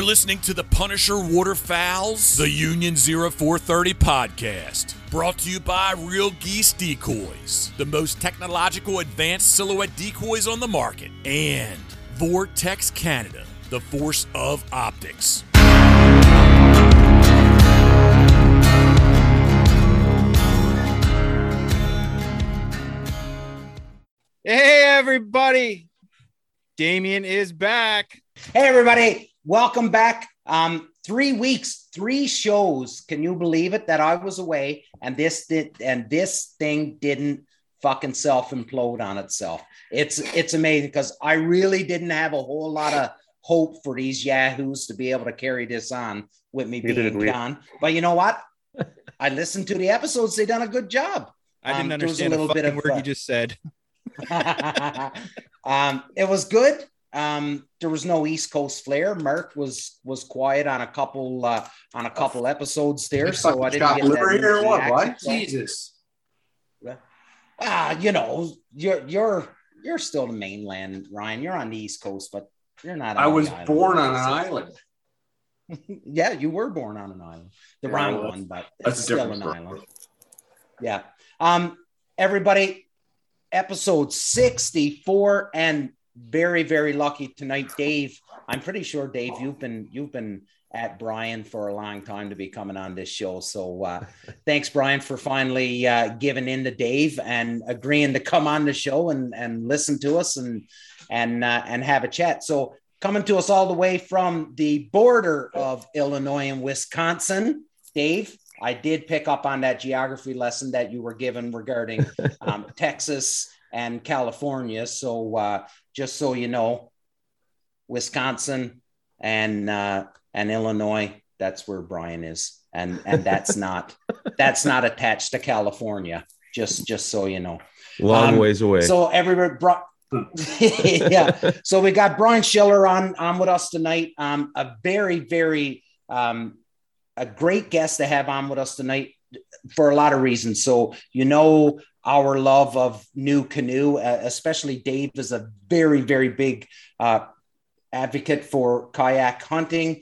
You're listening to the Punisher Waterfowls, the Union Zero 430 podcast. Brought to you by Real Geese Decoys, the most technological advanced silhouette decoys on the market. And Vortex Canada, the force of optics. Hey, everybody. Damien is back. Hey, everybody. Welcome back. 3 weeks, 3 shows. Can you believe it that I was away and this thing didn't fucking self-implode on itself? It's amazing because I really didn't have a whole lot of hope for these yahoos to be able to carry this on with me being gone. But you know what? I listened to the episodes. They done a good job. I didn't understand a bit of word you just said. It was good. There was no East Coast flair. Merc was quiet on a couple episodes there, so I didn't get that. What? Jesus. You know, you're still the mainland, Ryan. You're on the East Coast, but you're not. I was born on an island. Yeah, you were born on an island. The wrong one, but it's still an island. Yeah. Everybody, episode 64 and. Very, very lucky tonight, Dave. I'm pretty sure, Dave, you've been at Brian for a long time to be coming on this show. So thanks, Brian, for finally giving in to Dave and agreeing to come on the show and listen to us and have a chat. So coming to us all the way from the border of Illinois and Wisconsin, Dave, I did pick up on that geography lesson that you were given regarding Texas and California. So just so you know, Wisconsin and Illinois, that's where Brian is. And that's not attached to California. Just so you know. Long ways away. So everybody yeah. So we got Brian Schiller on with us tonight. A very, very a great guest to have on with us tonight for a lot of reasons. So you know, our love of NuCanoe, especially Dave, is a very, very big advocate for kayak hunting.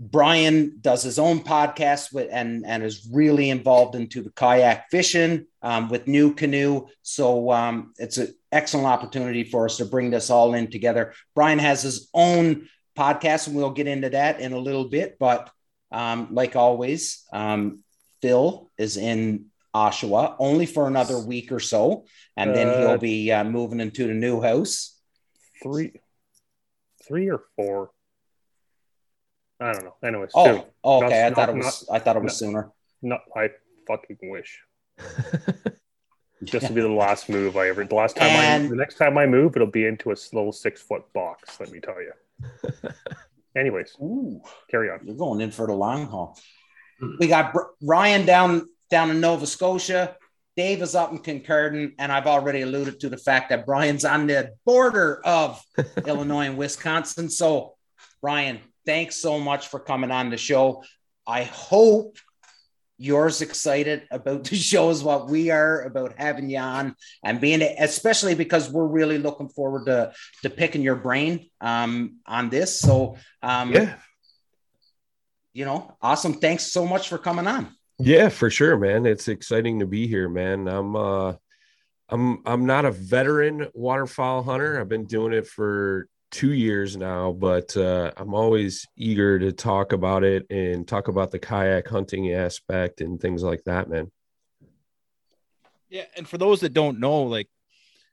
Brian does his own podcast and is really involved into the kayak fishing with NuCanoe. So it's an excellent opportunity for us to bring this all in together. Brian has his own podcast, and we'll get into that in a little bit. But like always, Phil is in Oshawa only for another week or so, and then he'll be moving into the new house. Three or four, I don't know. Anyways, two. Okay. I thought it was sooner. No, I fucking wish. This will be the last move I ever. The next time I move, it'll be into a little 6-foot box. Let me tell you. Anyways, carry on. You're going in for the long haul. We got Ryan down in Nova Scotia. Dave is up in Concordia, and I've already alluded to the fact that Brian's on the border of Illinois and Wisconsin. So, Brian, thanks so much for coming on the show. I hope you're as excited about the show as what we are about having you on and being, especially because we're really looking forward to picking your brain on this. So, yeah. You know, awesome. Thanks so much for coming on. Yeah, for sure, man. It's exciting to be here, man. I'm not a veteran waterfowl hunter. I've been doing it for 2 years now, but I'm always eager to talk about it and talk about the kayak hunting aspect and things like that, man. Yeah, and for those that don't know, like,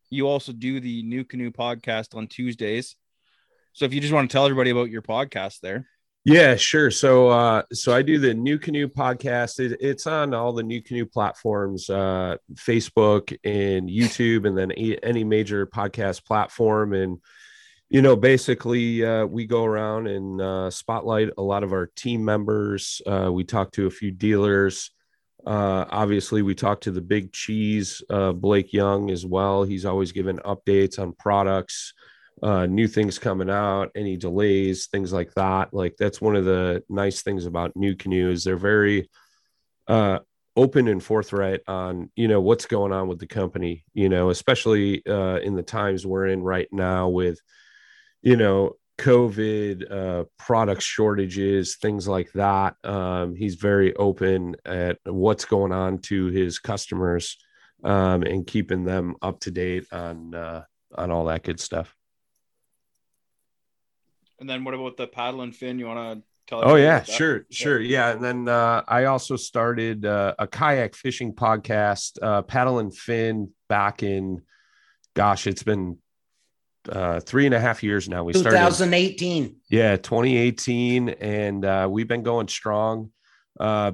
you also do the NuCanoe podcast on Tuesdays. So if you just want to tell everybody about your podcast there. Yeah, sure. So, I do the NuCanoe podcast. It's on all the NuCanoe platforms, Facebook and YouTube, and then any major podcast platform. And, you know, basically, we go around and spotlight a lot of our team members. We talk to a few dealers. Obviously, we talk to the big cheese, Blake Young, as well. He's always giving updates on products, new things coming out, any delays, things like that. Like, that's one of the nice things about NuCanoe is they're very open and forthright on, you know, what's going on with the company, you know, especially in the times we're in right now with, you know, COVID, product shortages, things like that. He's very open at what's going on to his customers, and keeping them up to date on all that good stuff. And then what about the Paddle and Fin? You want to tell us? Oh, yeah, sure. Yeah. And then I also started a kayak fishing podcast, Paddle and Fin, back in, gosh, it's been 3.5 years now. We started 2018. Yeah, 2018. And we've been going strong.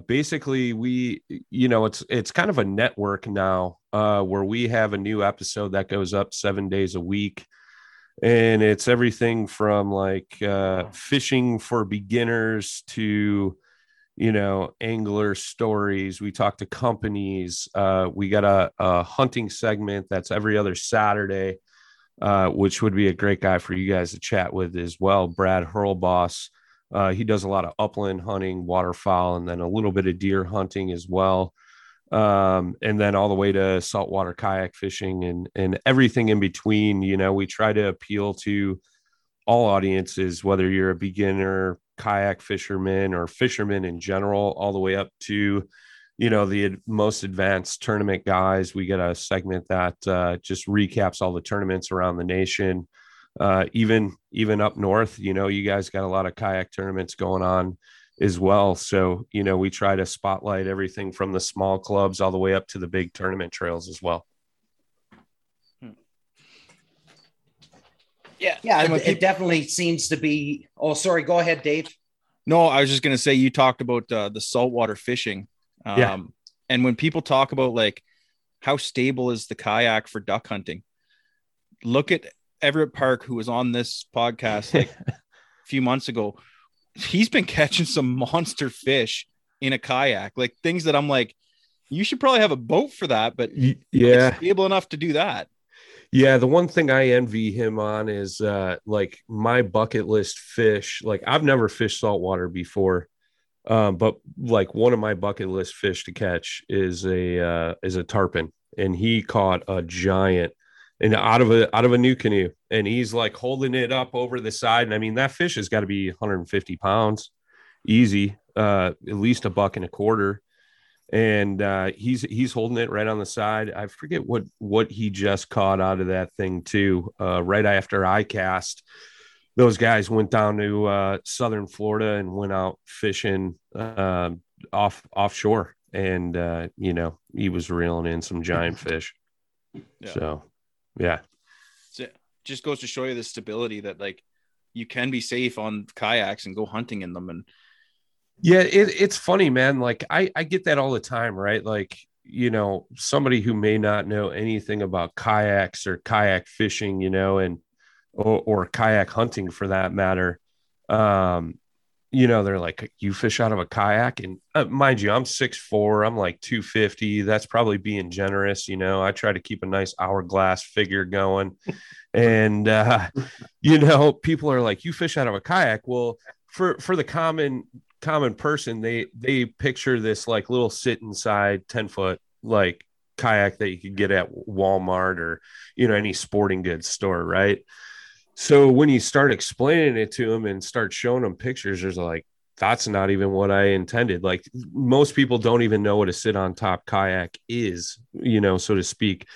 Basically, we, you know, it's kind of a network now where we have a new episode that goes up 7 days a week. And it's everything from like fishing for beginners to, you know, angler stories. We talk to companies. We got a hunting segment that's every other Saturday, which would be a great guy for you guys to chat with as well. Brad Hurlboss. He does a lot of upland hunting, waterfowl, and then a little bit of deer hunting as well. And then all the way to saltwater kayak fishing and everything in between. You know, we try to appeal to all audiences, whether you're a beginner kayak fisherman or fisherman in general, all the way up to, you know, the most advanced tournament guys. We get a segment that just recaps all the tournaments around the nation, even up north. You know, you guys got a lot of kayak tournaments going on as well. So, you know, we try to spotlight everything from the small clubs all the way up to the big tournament trails as well. Yeah. It definitely seems to be, oh, sorry. Go ahead, Dave. No, I was just going to say, you talked about the saltwater fishing. And when people talk about like, how stable is the kayak for duck hunting? Look at Everett Park, who was on this podcast like a few months ago. He's been catching some monster fish in a kayak, like things that I'm like, you should probably have a boat for that, but yeah, able enough to do that. Yeah. The one thing I envy him on is like my bucket list fish. Like I've never fished saltwater before. But like one of my bucket list fish to catch is a tarpon, and he caught a giant and out of a NuCanoe, and he's like holding it up over the side. And I mean, that fish has got to be 150 pounds easy, at least $1.25. And, he's holding it right on the side. I forget what he just caught out of that thing too. Right after I cast, those guys went down to, Southern Florida and went out fishing, offshore. And, you know, he was reeling in some giant fish. Yeah. So. Yeah. So it just goes to show you the stability that like you can be safe on kayaks and go hunting in them. And yeah, it's funny, man. Like I get that all the time, right? Like, you know, somebody who may not know anything about kayaks or kayak fishing, you know, and, or kayak hunting for that matter. You know, they're like, you fish out of a kayak, and mind you, I'm 6'4", I'm like 250. That's probably being generous. You know, I try to keep a nice hourglass figure going. And, you know, people are like, you fish out of a kayak. Well, for the common person, they picture this like little sit inside 10-foot, like kayak that you could get at Walmart or, you know, any sporting goods store. Right. So when you start explaining it to them and start showing them pictures, there's like, that's not even what I intended. Like most people don't even know what a sit on top kayak is, you know, so to speak.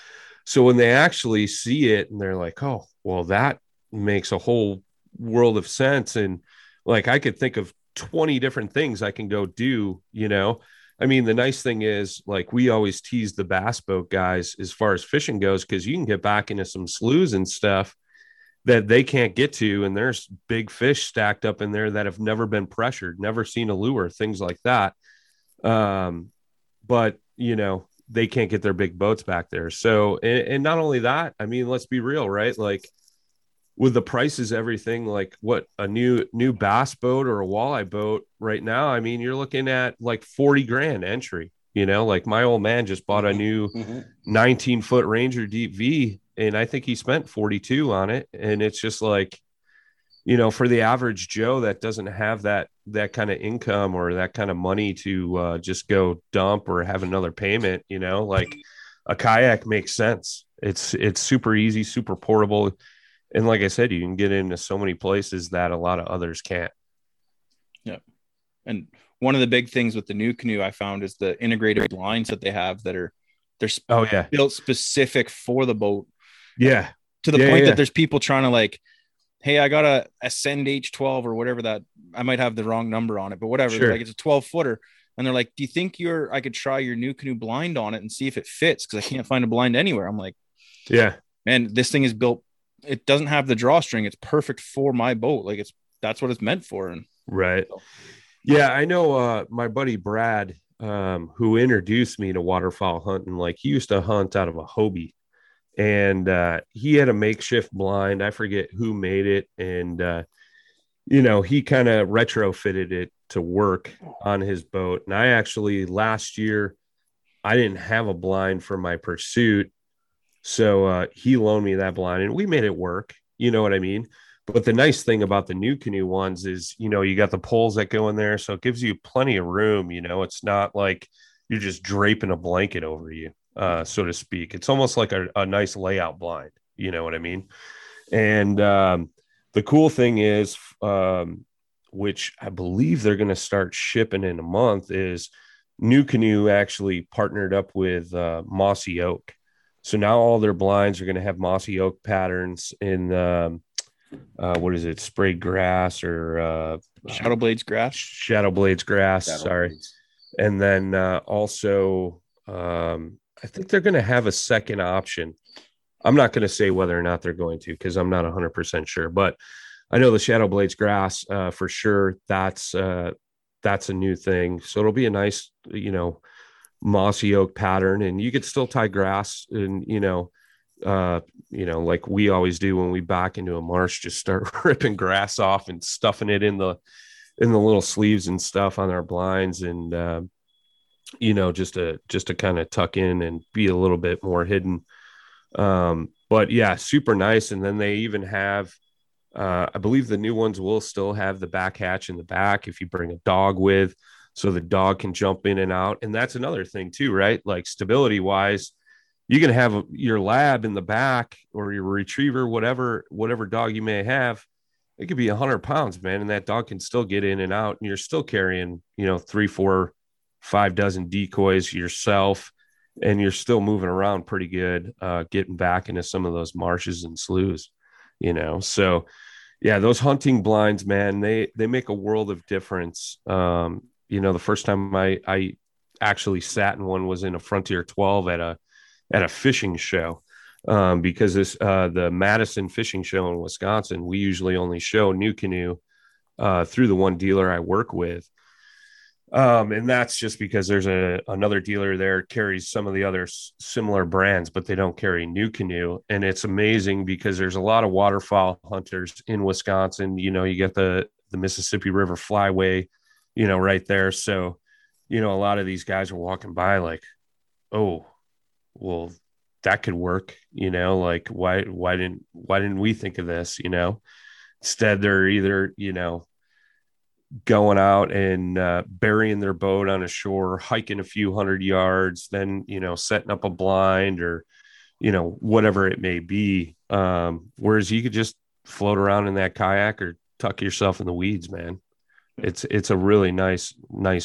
So when they actually see it and they're like, oh, well, that makes a whole world of sense. And like, I could think of 20 different things I can go do, you know. I mean, the nice thing is, like, we always tease the bass boat guys as far as fishing goes, because you can get back into some sloughs and stuff that they can't get to. And there's big fish stacked up in there that have never been pressured, never seen a lure, things like that. But you know, they can't get their big boats back there. So, and not only that, I mean, let's be real, right? Like with the prices, everything, like what a new bass boat or a walleye boat right now, I mean, you're looking at like $40,000 entry, you know, like my old man just bought a new 19-foot Ranger Deep V, and I think he spent 42 on it. And it's just like, you know, for the average Joe that doesn't have that kind of income or that kind of money to just go dump or have another payment, you know, like a kayak makes sense. It's super easy, super portable. And like I said, you can get into so many places that a lot of others can't. Yep. And one of the big things with the NuCanoe I found is the integrated blinds that they have that are built specific for the boat. Yeah. To the point that there's people trying to like, hey, I got a Ascend H12 or whatever that I might have the wrong number on it, but whatever. Sure. Like it's a 12 footer. And they're like, do you think I could try your NuCanoe blind on it and see if it fits? Cause I can't find a blind anywhere. I'm like, yeah, man, this thing is built. It doesn't have the drawstring. It's perfect for my boat. Like that's what it's meant for. And right. So. Yeah. I know my buddy, Brad, who introduced me to waterfowl hunting. Like he used to hunt out of a Hobie and, he had a makeshift blind. I forget who made it. And, you know, he kind of retrofitted it to work on his boat. And I actually, last year, I didn't have a blind for my Pursuit. So he loaned me that blind and we made it work. You know what I mean? But the nice thing about the NuCanoe ones is, you know, you got the poles that go in there. So it gives you plenty of room. You know, it's not like you're just draping a blanket over you, so to speak. It's almost like a nice layout blind. You know what I mean? And the cool thing is, which I believe they're going to start shipping in a month, is NuCanoe actually partnered up with Mossy Oak. So now all their blinds are going to have Mossy Oak patterns in, sprayed grass or Shadowblades grass? Shadowblades grass, sorry. And then I think they're going to have a second option. I'm not going to say whether or not they're going to because I'm not 100% sure, but I know the Shadowblades grass for sure. That's a new thing. So it'll be a nice, you know, Mossy Oak pattern, and you could still tie grass and, you know, like we always do when we back into a marsh, just start ripping grass off and stuffing it in the little sleeves and stuff on our blinds. And, you know, just to kind of tuck in and be a little bit more hidden. But yeah, super nice. And then they even have, I believe the new ones will still have the back hatch in the back if you bring a dog with, so the dog can jump in and out. And that's another thing too, right? Like stability wise, you can have your lab in the back or your retriever, whatever dog you may have. It could be 100 pounds, man. And that dog can still get in and out, and you're still carrying, you know, 3, 4, 5 dozen decoys yourself, and you're still moving around pretty good, getting back into some of those marshes and sloughs, you know? So yeah, those hunting blinds, man, they make a world of difference. You know, the first time I actually sat in one was in a Frontier 12 at a fishing show, because this, the Madison Fishing Show in Wisconsin, we usually only show NuCanoe, through the one dealer I work with. And that's just because there's another dealer there carries some of the other similar brands, but they don't carry NuCanoe. And it's amazing because there's a lot of waterfowl hunters in Wisconsin. You know, you get the Mississippi River flyway, you know, right there. So, you know, a lot of these guys are walking by like, oh, well, that could work, you know, like why didn't we think of this, you know? Instead, they're either, you know, going out and burying their boat on a shore, hiking a few hundred yards, then, you know, setting up a blind or, you know, whatever it may be. Whereas you could just float around in that kayak or tuck yourself in the weeds, man. It's a really nice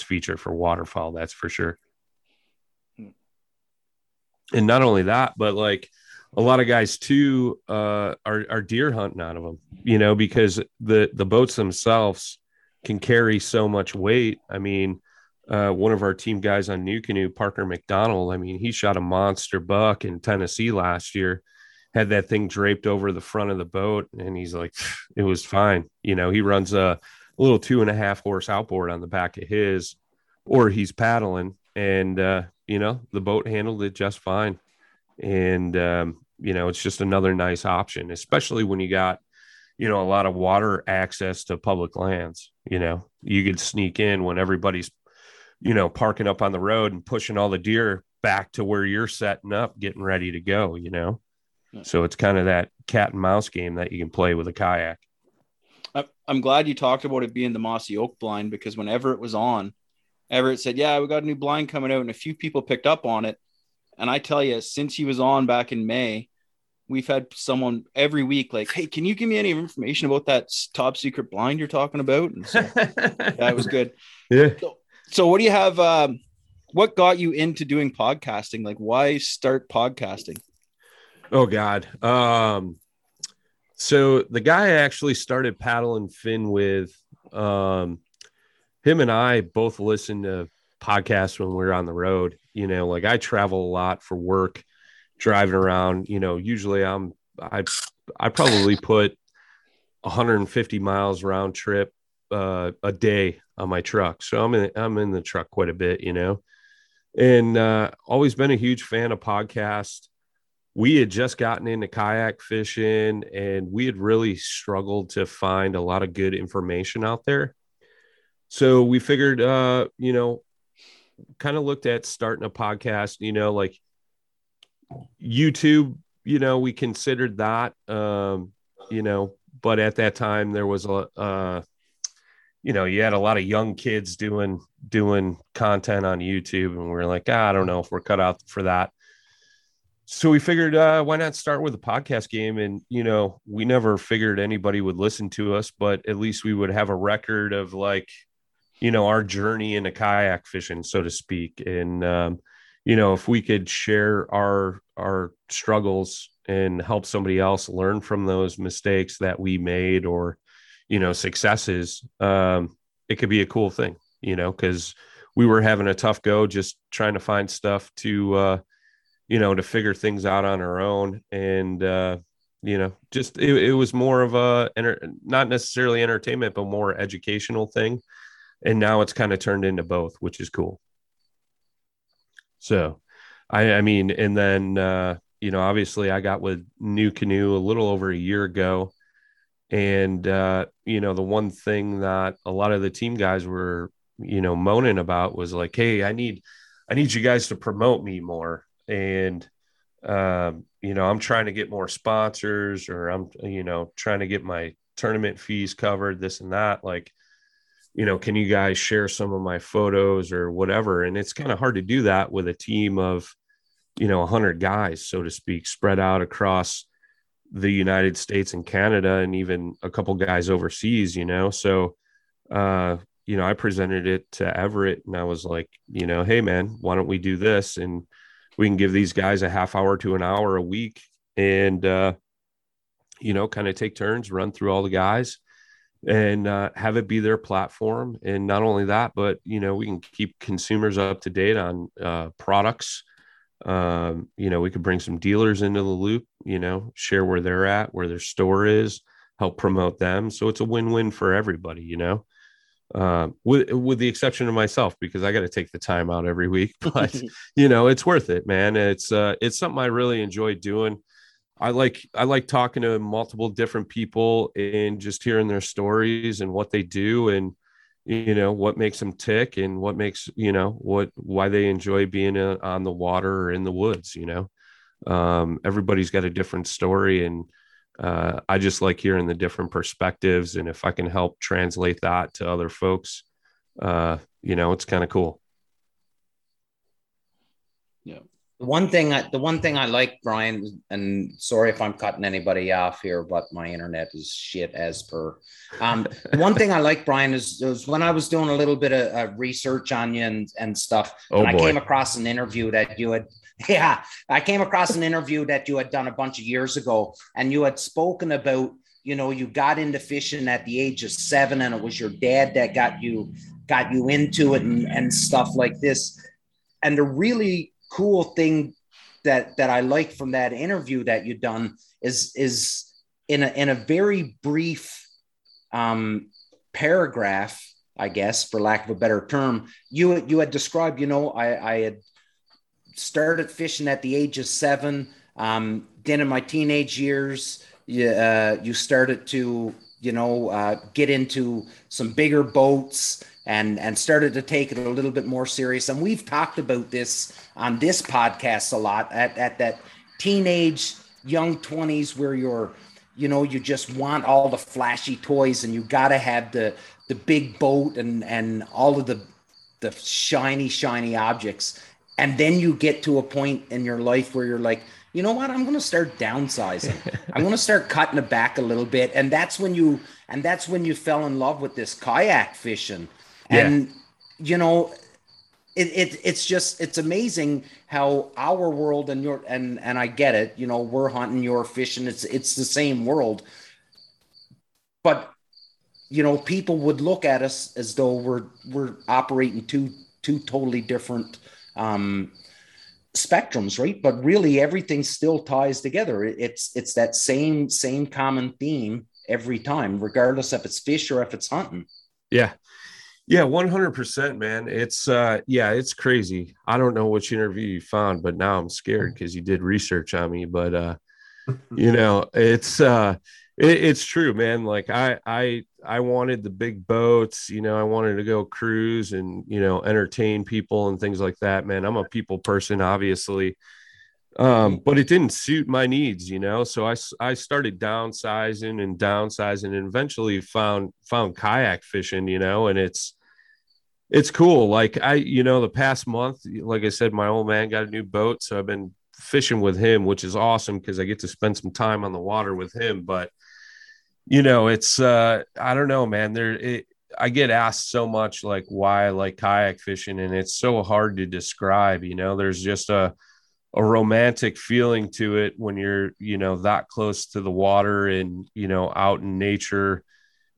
feature for waterfowl. That's for sure. And not only that, but like a lot of guys too, are deer hunting out of them, you know, because the boats themselves can carry so much weight. I mean, one of our team guys on NuCanoe, Parker McDonald, I mean, he shot a monster buck in Tennessee last year, had that thing draped over the front of the boat. And he's like, it was fine. You know, he runs a little 2.5 horse outboard on the back of his, or he's paddling, and you know, the boat handled it just fine. And you know, it's just another nice option, especially when you got, you know, a lot of water access to public lands. You know, you could sneak in when everybody's, you know, parking up on the road and pushing all the deer back to where you're setting up, getting ready to go, you know? Yeah. So it's kind of that cat and mouse game that you can play with a kayak. I'm glad you talked about it being the Mossy Oak blind, because when Everett was on, Everett said, yeah, we got a new blind coming out, and a few people picked up on it. And I tell you, since he was on back in May, we've had someone every week like, hey, can you give me any information about that top secret blind you're talking about? And so that was good. Yeah. So what do you have? What got you into doing podcasting? Like, why start podcasting? Oh, God. So the guy I actually started Paddle and Fin with, him and I both listened to podcasts when we were on the road. You know, like I travel a lot for work, driving around. You know, usually I probably put 150 miles round trip a day on my truck. So I'm in the truck quite a bit, you know, and always been a huge fan of podcasts. We had just gotten into kayak fishing and we had really struggled to find a lot of good information out there. So we figured, you know, kind of looked at starting a podcast, you know, like YouTube, you know, we considered that, you know, but at that time there was a, you know, you had a lot of young kids doing content on YouTube and we were like, I don't know if we're cut out for that. So we figured, why not start with a podcast game? And, you know, we never figured anybody would listen to us, but at least we would have a record of like, you know, our journey into kayak fishing, so to speak. And, you know, if we could share our struggles and help somebody else learn from those mistakes that we made or, you know, successes, it could be a cool thing, you know, because we were having a tough go just trying to find stuff to, you know, to figure things out on our own. And, you know, just, it was more of a, not necessarily entertainment, but more educational thing. And now it's kind of turned into both, which is cool. So, I mean, and then, you know, obviously I got with NuCanoe a little over a year ago. And, you know, the one thing that a lot of the team guys were, you know, moaning about was like, hey, I need you guys to promote me more. And, you know, I'm trying to get more sponsors or I'm, you know, trying to get my tournament fees covered, this and that, like, you know, can you guys share some of my photos or whatever? And it's kind of hard to do that with a team of, you know, 100 guys, so to speak, spread out across the United States and Canada, and even a couple guys overseas, you know? So, you know, I presented it to Everett and I was like, you know, hey man, why don't we do this? And we can give these guys a half hour to an hour a week and, you know, kind of take turns, run through all the guys and have it be their platform. And not only that, but, you know, we can keep consumers up to date on products. You know, we could bring some dealers into the loop, you know, share where they're at, where their store is, help promote them. So it's a win-win for everybody, you know. With the exception of myself, because I got to take the time out every week, but you know, it's worth it, man. It's something I really enjoy doing. I like talking to multiple different people and just hearing their stories and what they do and, you know, what makes them tick and what makes, you know, why they enjoy being on the water or in the woods, you know. Everybody's got a different story and, I just like hearing the different perspectives, and if I can help translate that to other folks, you know, it's kind of cool. Yeah. The one thing I like, Brian, and sorry if I'm cutting anybody off here, but my internet is shit as per. One thing I like, Brian, is when I was doing a little bit of research on you and stuff, and I came across an interview that you had. Yeah, I came across an interview that you had done a bunch of years ago, and you had spoken about, you know, you got into fishing at the age of 7, and it was your dad that got you into it and stuff like this. And the really cool thing that I like from that interview that you done is in a very brief paragraph, I guess, for lack of a better term, you had described, you know, I had started fishing at the age of 7. Then in my teenage years, you started to, you know, get into some bigger boats and started to take it a little bit more serious. And we've talked about this on this podcast a lot at that teenage, young 20s where you're, you know, you just want all the flashy toys and you got to have the big boat and all of the shiny objects. And then you get to a point in your life where you're like, you know what? I'm going to start downsizing. I'm going to start cutting it back a little bit. And that's when you fell in love with this kayak fishing. Yeah. And, you know, it's amazing how our world and your, and I get it, you know, we're hunting, you're fishing. It's the same world, but you know, people would look at us as though we're operating two totally different, spectrums, right? But really everything still ties together. It's that same common theme every time, regardless if it's fish or if it's hunting. Yeah. Yeah. 100%, man. It's crazy. I don't know which interview you found, but now I'm scared because you did research on me, but, you know, it's true, man. Like I wanted the big boats, you know, I wanted to go cruise and, you know, entertain people and things like that, man. I'm a people person, obviously. But it didn't suit my needs, you know? So I started downsizing and eventually found kayak fishing, you know, and it's cool. Like the past month, like I said, my old man got a new boat. So I've been fishing with him, which is awesome because I get to spend some time on the water with him, but you know, it's, I don't know, man, I get asked so much, like why I like kayak fishing, and it's so hard to describe, you know. There's just a romantic feeling to it when you're, you know, that close to the water and, you know, out in nature,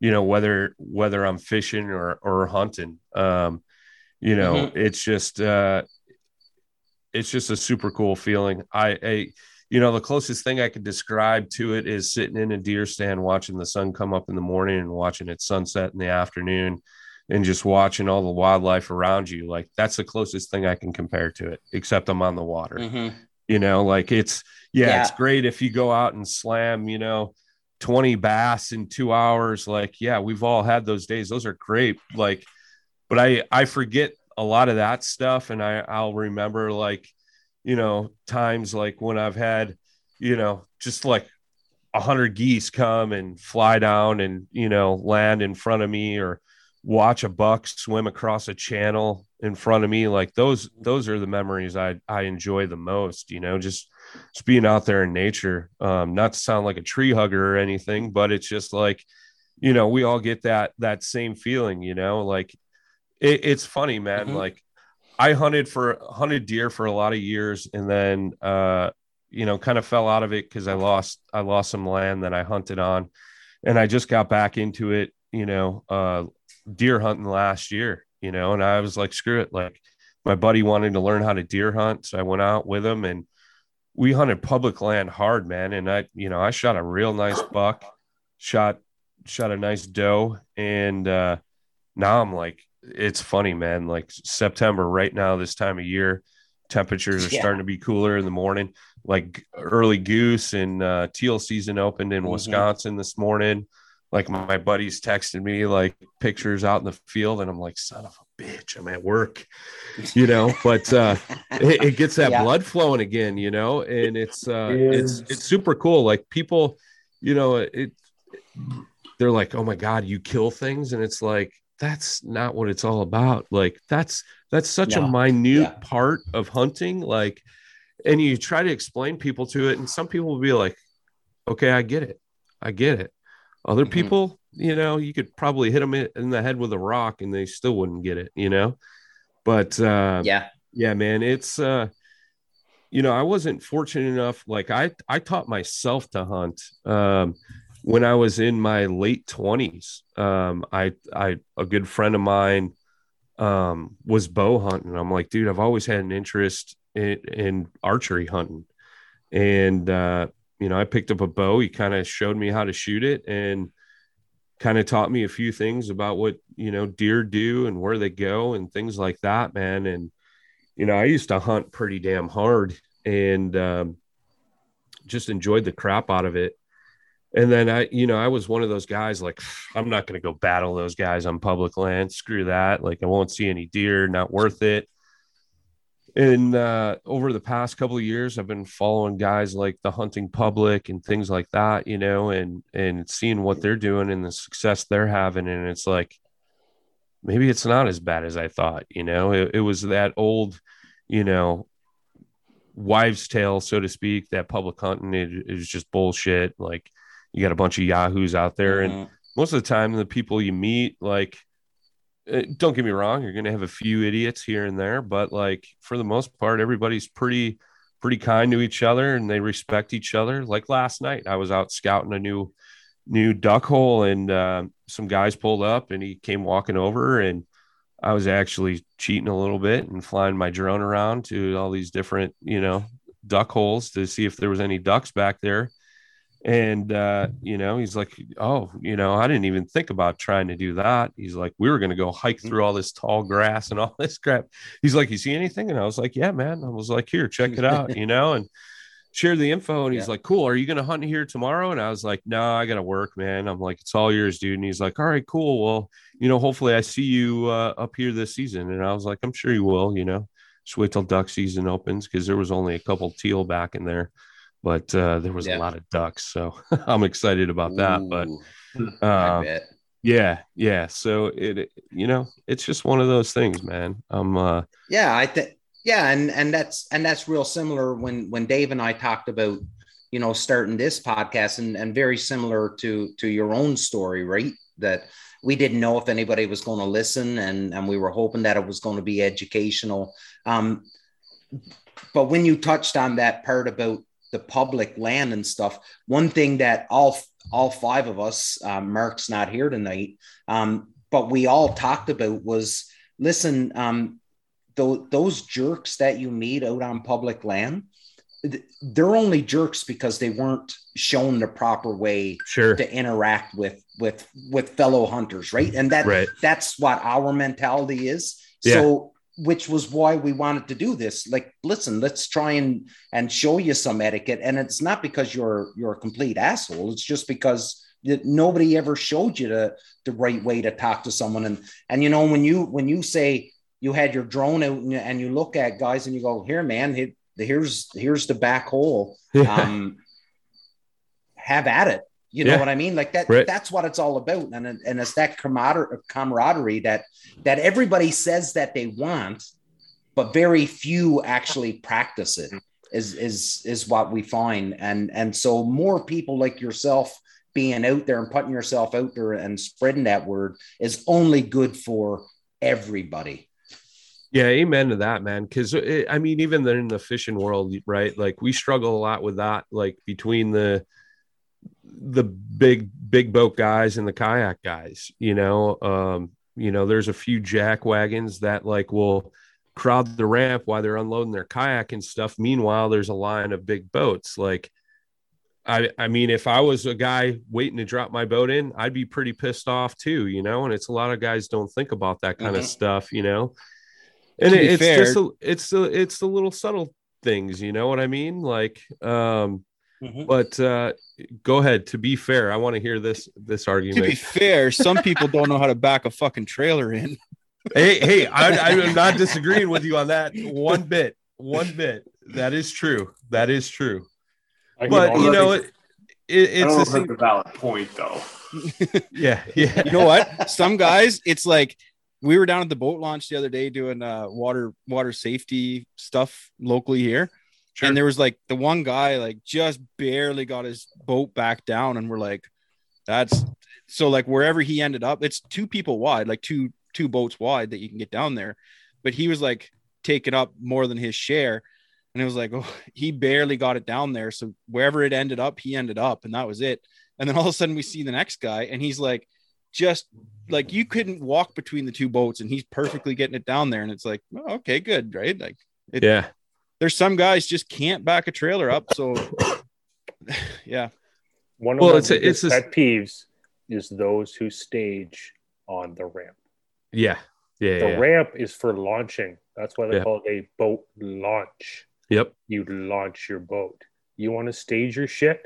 you know, whether I'm fishing or hunting, you know, mm-hmm. It's just a super cool feeling. I the closest thing I could describe to it is sitting in a deer stand, watching the sun come up in the morning and watching it sunset in the afternoon and just watching all the wildlife around you. Like that's the closest thing I can compare to it, except I'm on the water, mm-hmm. you know, like it's great if you go out and slam, you know, 20 bass in 2 hours. Like, yeah, we've all had those days. Those are great. Like, but I forget a lot of that stuff. And I'll remember, like, you know, times like when I've had, you know, just like 100 geese come and fly down and, you know, land in front of me, or watch a buck swim across a channel in front of me. Like those are the memories I enjoy the most, you know, just being out there in nature. Not to sound like a tree hugger or anything, but it's just like, you know, we all get that same feeling, you know, like it's funny, man. Mm-hmm. Like, I hunted deer for a lot of years, and then, you know, kind of fell out of it because I lost some land that I hunted on, and I just got back into it, you know, deer hunting last year, you know, and I was like, screw it. Like my buddy wanted to learn how to deer hunt. So I went out with him and we hunted public land hard, man. And I shot a real nice buck, shot a nice doe. And, now I'm like, it's funny, man, like September right now, this time of year, temperatures are starting to be cooler in the morning, like early goose and teal season opened in mm-hmm. Wisconsin this morning. Like my buddies texted me like pictures out in the field, and I'm like, son of a bitch, I'm at work, you know, but it gets that blood flowing again, you know, and it's super cool. Like people, you know, they're like, oh my God, you kill things. And it's like, that's not what it's all about. Like that's such a minute part of hunting. Like, and you try to explain people to it, and some people will be like, okay, I get it. Other mm-hmm. people, you know, you could probably hit them in the head with a rock and they still wouldn't get it, you know? But yeah, man, it's, you know, I wasn't fortunate enough. Like I taught myself to hunt, when I was in my late 20s, a good friend of mine was bow hunting. I'm like, dude, I've always had an interest in archery hunting. And, you know, I picked up a bow. He kind of showed me how to shoot it and kind of taught me a few things about what, you know, deer do and where they go and things like that, man. And, you know, I used to hunt pretty damn hard and just enjoyed the crap out of it. And then I was one of those guys, like, I'm not going to go battle those guys on public land. Screw that. Like, I won't see any deer, not worth it. And over the past couple of years, I've been following guys like the hunting public and things like that, you know, and seeing what they're doing and the success they're having. And it's like, maybe it's not as bad as I thought, you know, it was that old, you know, wives' tale, so to speak, that public hunting is just bullshit. Like, you got a bunch of yahoos out there, and most of the time, the people you meet, like, don't get me wrong, you're going to have a few idiots here and there, but like for the most part, everybody's pretty kind to each other and they respect each other. Like last night, I was out scouting a new duck hole, and some guys pulled up, and he came walking over, and I was actually cheating a little bit and flying my drone around to all these different, duck holes to see if there was any ducks back there. And, he's like, oh, I didn't even think about trying to do that. He's like, we were going to go hike through all this tall grass and all this crap. He's like, you see anything? And I was like, yeah, man. I was like, here, check it out, and share the info. And he's like, cool. Are you going to hunt here tomorrow? And I was like, no, I got to work, man. I'm like, it's all yours, dude. And he's like, all right, cool. Well, hopefully I see you up here this season. And I was like, I'm sure you will, just wait till duck season opens. 'Cause there was only a couple teal back in there. But there was a lot of ducks, so I'm excited about that. But yeah. So it, it's just one of those things, man. That's real similar when Dave and I talked about, starting this podcast, and very similar to your own story, right? That we didn't know if anybody was going to listen, and we were hoping that it was going to be educational. But when you touched on that part about the public land and stuff, one thing that all five of us, Mark's not here tonight, but we all talked about was, listen, those jerks that you meet out on public land, they're only jerks because they weren't shown the proper way to interact with fellow hunters, right? And that's what our mentality is. Yeah. So, which was why we wanted to do this. Like, listen, let's try and show you some etiquette. And it's not because you're a complete asshole. It's just because nobody ever showed you the right way to talk to someone. And when you say you had your drone out and you look at guys and you go, here, man, here's the back hole. Yeah. Have at it. You know what I mean? Like that, that's what it's all about. And it's that camaraderie that everybody says that they want, but very few actually practice it is what we find. And so more people like yourself being out there and putting yourself out there and spreading that word is only good for everybody. Yeah. Amen to that, man. 'Cause even in the fishing world, right? Like we struggle a lot with that, like between the big boat guys and the kayak guys, there's a few jack wagons that like will crowd the ramp while they're unloading their kayak and stuff. Meanwhile, there's a line of big boats. Like, I mean, if I was a guy waiting to drop my boat in, I'd be pretty pissed off too, and it's a lot of guys don't think about that kind of stuff, and it's the little subtle things, you know what I mean? Like, but go ahead. To be fair, I want to hear this argument. To be fair, some people don't know how to back a fucking trailer in. Hey, I'm not disagreeing with you on that one bit. That is true. But it's a valid point, though. yeah. You know what? Some guys, it's like we were down at the boat launch the other day doing water safety stuff locally here. Sure. And there was like the one guy like just barely got his boat back down, and we're like, that's so like wherever he ended up, it's two people wide, like two boats wide that you can get down there, but he was like taking up more than his share, and it was like, oh, he barely got it down there, so wherever it ended up, he ended up, and that was it. And then all of a sudden we see the next guy, and he's like, just like you couldn't walk between the two boats, and he's perfectly getting it down there, and it's like, oh, okay, good, right? Like it, yeah. There's some guys just can't back a trailer up. So, yeah. One of it's pet peeves is those who stage on the ramp. Yeah. The ramp is for launching. That's why they call it a boat launch. Yep. You launch your boat. You want to stage your shit?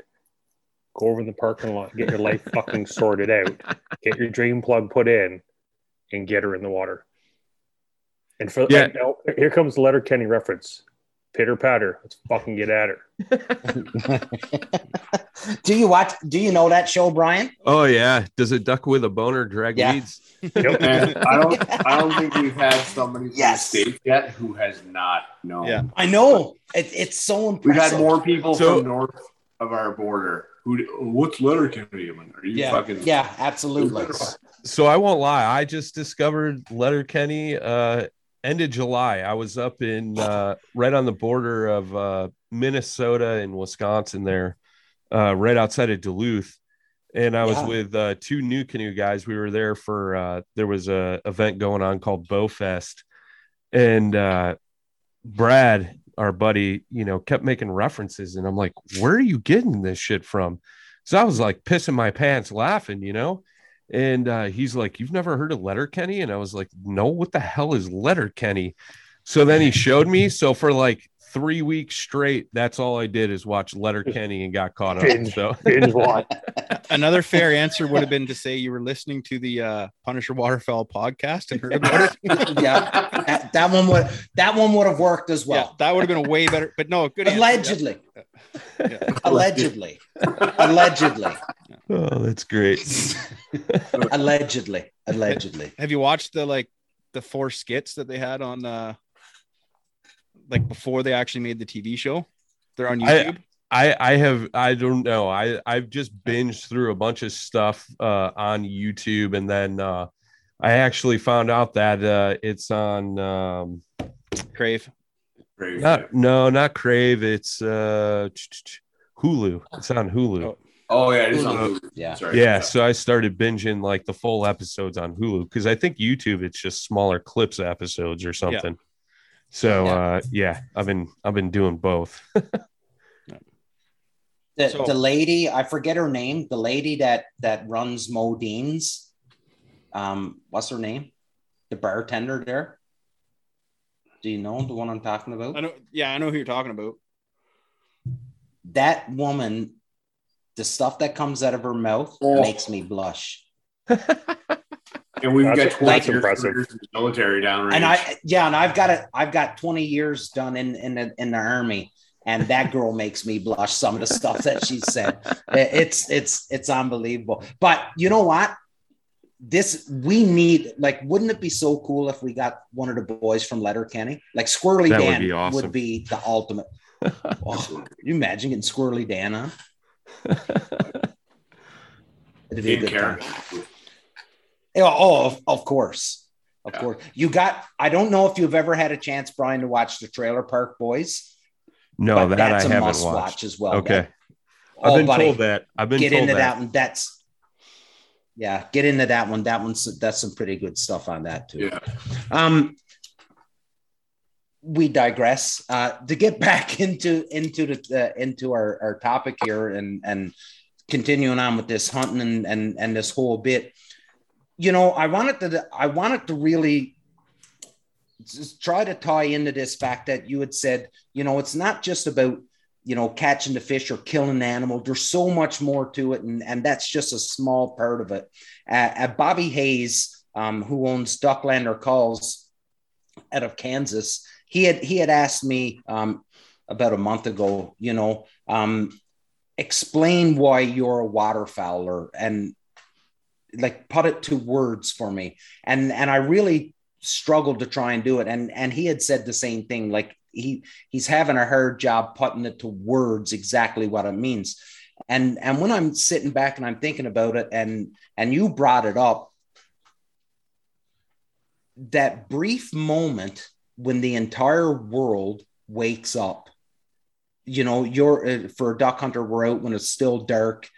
Go over in the parking lot, get your life fucking sorted out, get your drain plug put in, and get her in the water. And here comes the Letterkenny reference. pitter patter. Let's fucking get at her. Do you know that show, Brian? Oh yeah. Does a duck with a boner drag leads? Yep. I don't think we've had somebody from the state yet who has not known. Yeah. I know. It's so impressive. We've had more people from north of our border. What's Letterkenny? Are you fucking? Yeah, absolutely. So I won't lie. I just discovered Letterkenny end of July. I was up in right on the border of Minnesota and Wisconsin there, right outside of Duluth. And I was with two NuCanoe guys. We were there for there was a event going on called Bowfest. And Brad, our buddy, you know, kept making references, and I'm like, where are you getting this shit from? So I was like pissing my pants laughing, you know. And he's like, you've never heard of Letterkenny? And I was like, no, what the hell is Letterkenny? So then he showed me. So for like 3 weeks straight, that's all I did is watch Letterkenny and got caught up. So another fair answer would have been to say you were listening to the Punisher Waterfowl podcast and heard about it. Yeah, that one would have worked as well. Yeah, that would have been a way better. But no, good. Allegedly. Yeah. Allegedly. Oh, that's great. Allegedly. Have you watched the four skits that they had on before they actually made the TV show? They're on YouTube. I have. I don't know. I've just binged through a bunch of stuff on YouTube, and then I actually found out that it's on Crave. Not Crave. It's Hulu. It's on Hulu. Oh yeah, it is on Hulu. Yeah. Sorry. Yeah. So I started binging like the full episodes on Hulu, because I think YouTube, it's just smaller clips episodes or something. Yeah. So I've been doing both. The lady, I forget her name, the lady that runs Modine's, what's her name? The bartender there. Do you know the one I'm talking about? I know who you're talking about. That woman, the stuff that comes out of her mouth makes me blush. And we've got 20 years in the military down range. And I've got 20 years done in the Army, and that girl makes me blush. Some of the stuff that she said, it's unbelievable. But you know what? We need, wouldn't it be so cool if we got one of the boys from Letterkenny? Like Squirrely Dan would be awesome. Would be the ultimate. Oh, you imagine getting Squirrely Dan on? It'd be a good time. Oh, of course. Of course. I don't know if you've ever had a chance, Brian, to watch the Trailer Park Boys. No, that's I haven't must watch as well. Okay. Man. I've been told that. One. Get into that one. That's some pretty good stuff on that too. Yeah. We digress. To get back into our topic here and continuing on with this hunting and this whole bit. You know, I wanted to really just try to tie into this fact that you had said, you know, it's not just about, you know, catching the fish or killing the animal. There's so much more to it. And that's just a small part of it. Bobby Hayes, who owns Ducklander Calls out of Kansas, he had asked me about a month ago, you know, explain why you're a waterfowler and, put it to words for me. And I really struggled to try and do it. And he had said the same thing, he's having a hard job putting it to words, exactly what it means. And when I'm sitting back and I'm thinking about it, and you brought it up, that brief moment when the entire world wakes up, you know, for a duck hunter, we're out when it's still dark.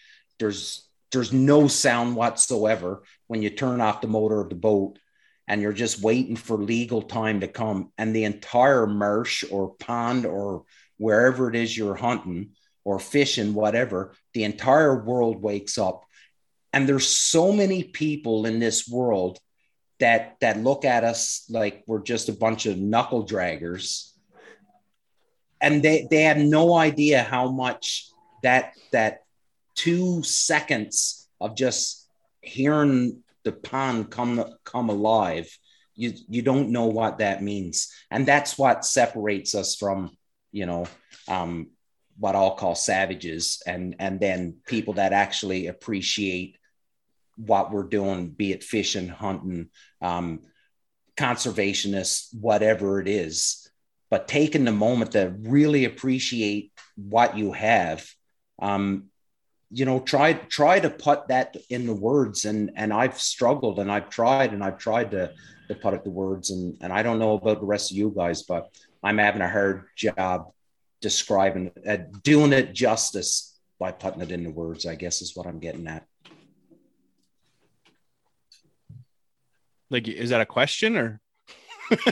There's no sound whatsoever when you turn off the motor of the boat, and you're just waiting for legal time to come. And the entire marsh or pond or wherever it is you're hunting or fishing, whatever, the entire world wakes up. And there's so many people in this world that look at us like we're just a bunch of knuckle draggers. And they have no idea how much that 2 seconds of just hearing the pond come alive, you don't know what that means. And that's what separates us from you know, what I'll call savages, and then people that actually appreciate what we're doing, be it fishing, hunting, conservationists, whatever it is, but taking the moment to really appreciate what you have. You know, try to put that in the words, and I've struggled, and I've tried to put it to words, and I don't know about the rest of you guys, but I'm having a hard job describing, doing it justice by putting it into words, I guess is what I'm getting at. Like, is that a question or?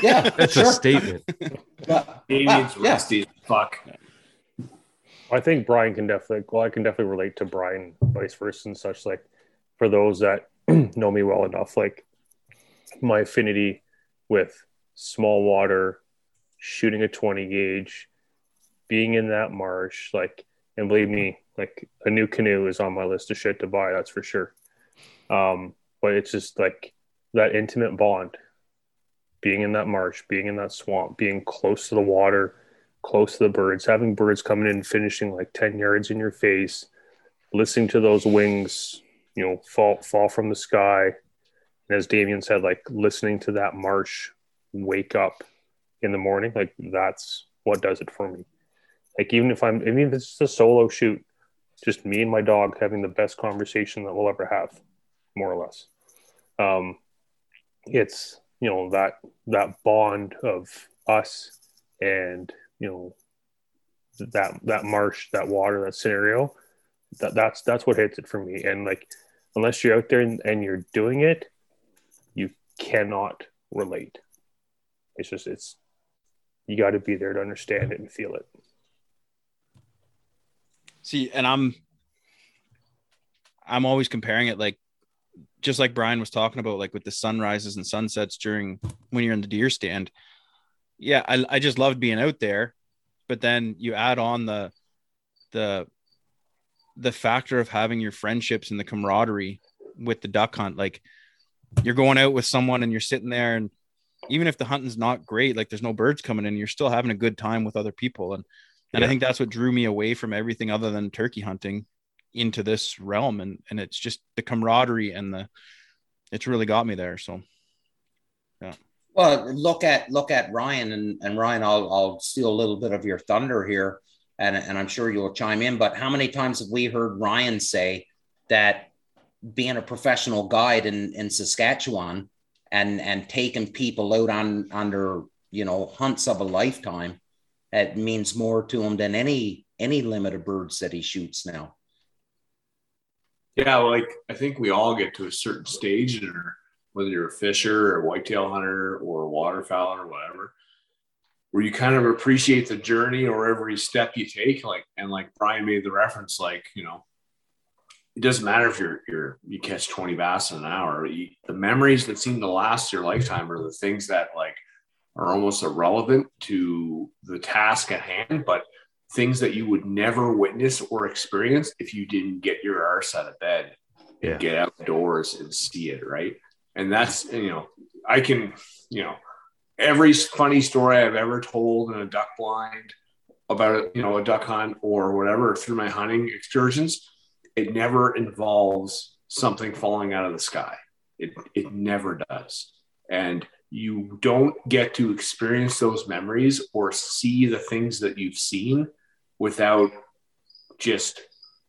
Yeah, that's sure. A statement. Damien's rusty as fuck. I think Brian can definitely, well, I can definitely relate to Brian, vice versa and such. Like, for those that know me well enough, like my affinity with small water, shooting a 20 gauge, being in that marsh, like, and believe me, like a new canoe is on my list of shit to buy. That's for sure. But it's just like that intimate bond, being in that marsh, being in that swamp, being close to the water, close to the birds, having birds coming in and finishing like 10 yards in your face, listening to those wings, you know, fall from the sky. And as Damien said, like listening to that marsh wake up in the morning, like that's what does it for me. Like even if it's just a solo shoot, just me and my dog having the best conversation that we'll ever have, more or less. It's, you know, that bond of us and, you know, that marsh, that water, that scenario, that's what hits it for me. And like, unless you're out there and you're doing it, you cannot relate. It's just, you got to be there to understand it and feel it. See, and I'm always comparing it, like, just like Brian was talking about, like with the sunrises and sunsets during when you're in the deer stand. Yeah, I just loved being out there, but then you add on the factor of having your friendships and the camaraderie with the duck hunt. Like you're going out with someone and you're sitting there, and even if the hunting's not great, like there's no birds coming in, you're still having a good time with other people. And yeah. I think that's what drew me away from everything other than turkey hunting into this realm. And it's just the camaraderie and it's really got me there. So yeah. Well, look at Ryan, and Ryan, I'll steal a little bit of your thunder here, and I'm sure you'll chime in, but how many times have we heard Ryan say that being a professional guide in Saskatchewan and taking people out on their, you know, hunts of a lifetime, it means more to him than any limit of birds that he shoots now. Yeah, like I think we all get to a certain stage in our, whether you're a fisher or a whitetail hunter or a waterfowl or whatever, where you kind of appreciate the journey or every step you take. Like, and like Brian made the reference, like, you know, it doesn't matter if you catch 20 bass in an hour, the memories that seem to last your lifetime are the things that like are almost irrelevant to the task at hand, but things that you would never witness or experience if you didn't get your arse out of bed and get outdoors and see it. Right. And that's, you know, I can, you know, every funny story I've ever told in a duck blind about, you know, a duck hunt or whatever through my hunting excursions, it never involves something falling out of the sky. It never does. And you don't get to experience those memories or see the things that you've seen without just,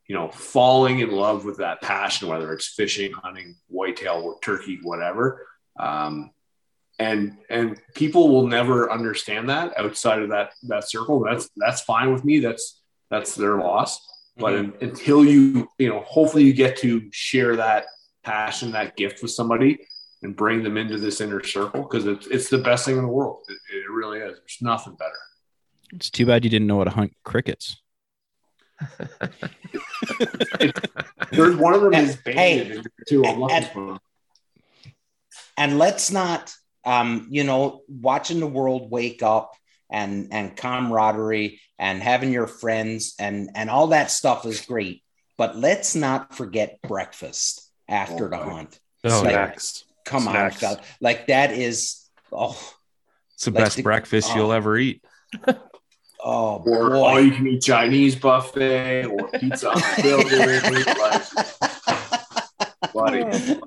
you know, falling in love with that passion, whether it's fishing, hunting, whitetail, or turkey, whatever. And people will never understand that outside of that circle. That's fine with me. That's their loss. But until you know, hopefully you get to share that passion, that gift with somebody and bring them into this inner circle. Cause it's the best thing in the world. It really is. There's nothing better. It's too bad you didn't know how to hunt crickets. One of them is baited into a lucky phone. And let's not, you know, watching the world wake up and camaraderie and having your friends and all that stuff is great. But let's not forget breakfast after the hunt. Oh, like, next. Come Snacks. On, fella. Like that is, oh, it's the like best breakfast you'll ever eat. Oh, or boy. All you can eat Chinese buffet or pizza on the building. Like, buddy.